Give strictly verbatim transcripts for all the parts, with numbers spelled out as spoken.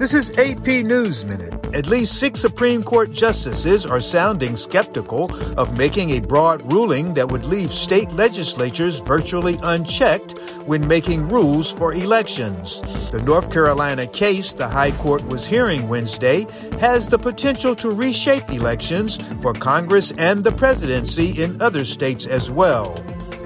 This is A P News Minute. At least six Supreme Court justices are sounding skeptical of making a broad ruling that would leave state legislatures virtually unchecked when making rules for elections. The North Carolina case the High Court was hearing Wednesday has the potential to reshape elections for Congress and the presidency in other states as well.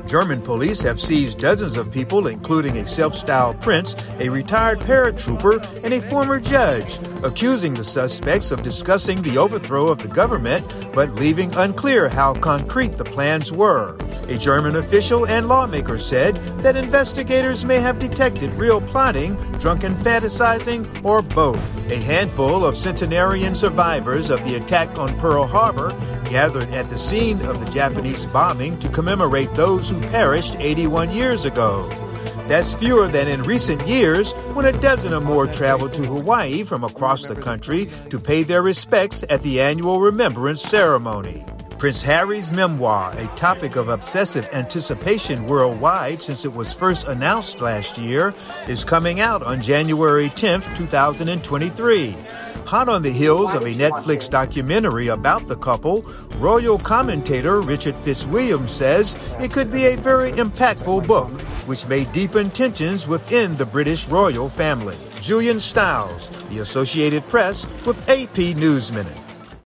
German police have seized dozens of people, including a self-styled prince, a retired paratrooper, and a former judge, accusing the suspects of discussing the overthrow of the government, but leaving unclear how concrete the plans were. A German official and lawmaker said that investigators may have detected real plotting, drunken fantasizing, or both. A handful of centenarian survivors of the attack on Pearl Harbor gathered at the scene of the Japanese bombing to commemorate those who perished eighty-one years ago. That's fewer than in recent years, when a dozen or more traveled to Hawaii from across the country to pay their respects at the annual remembrance ceremony. Prince Harry's memoir, a topic of obsessive anticipation worldwide since it was first announced last year, is coming out on January tenth, two thousand twenty-three. Hot on the heels of a Netflix documentary about the couple, royal commentator Richard Fitzwilliam says it could be a very impactful book, which may deepen tensions within the British royal family. Julian Stiles, The Associated Press, with A P News Minute.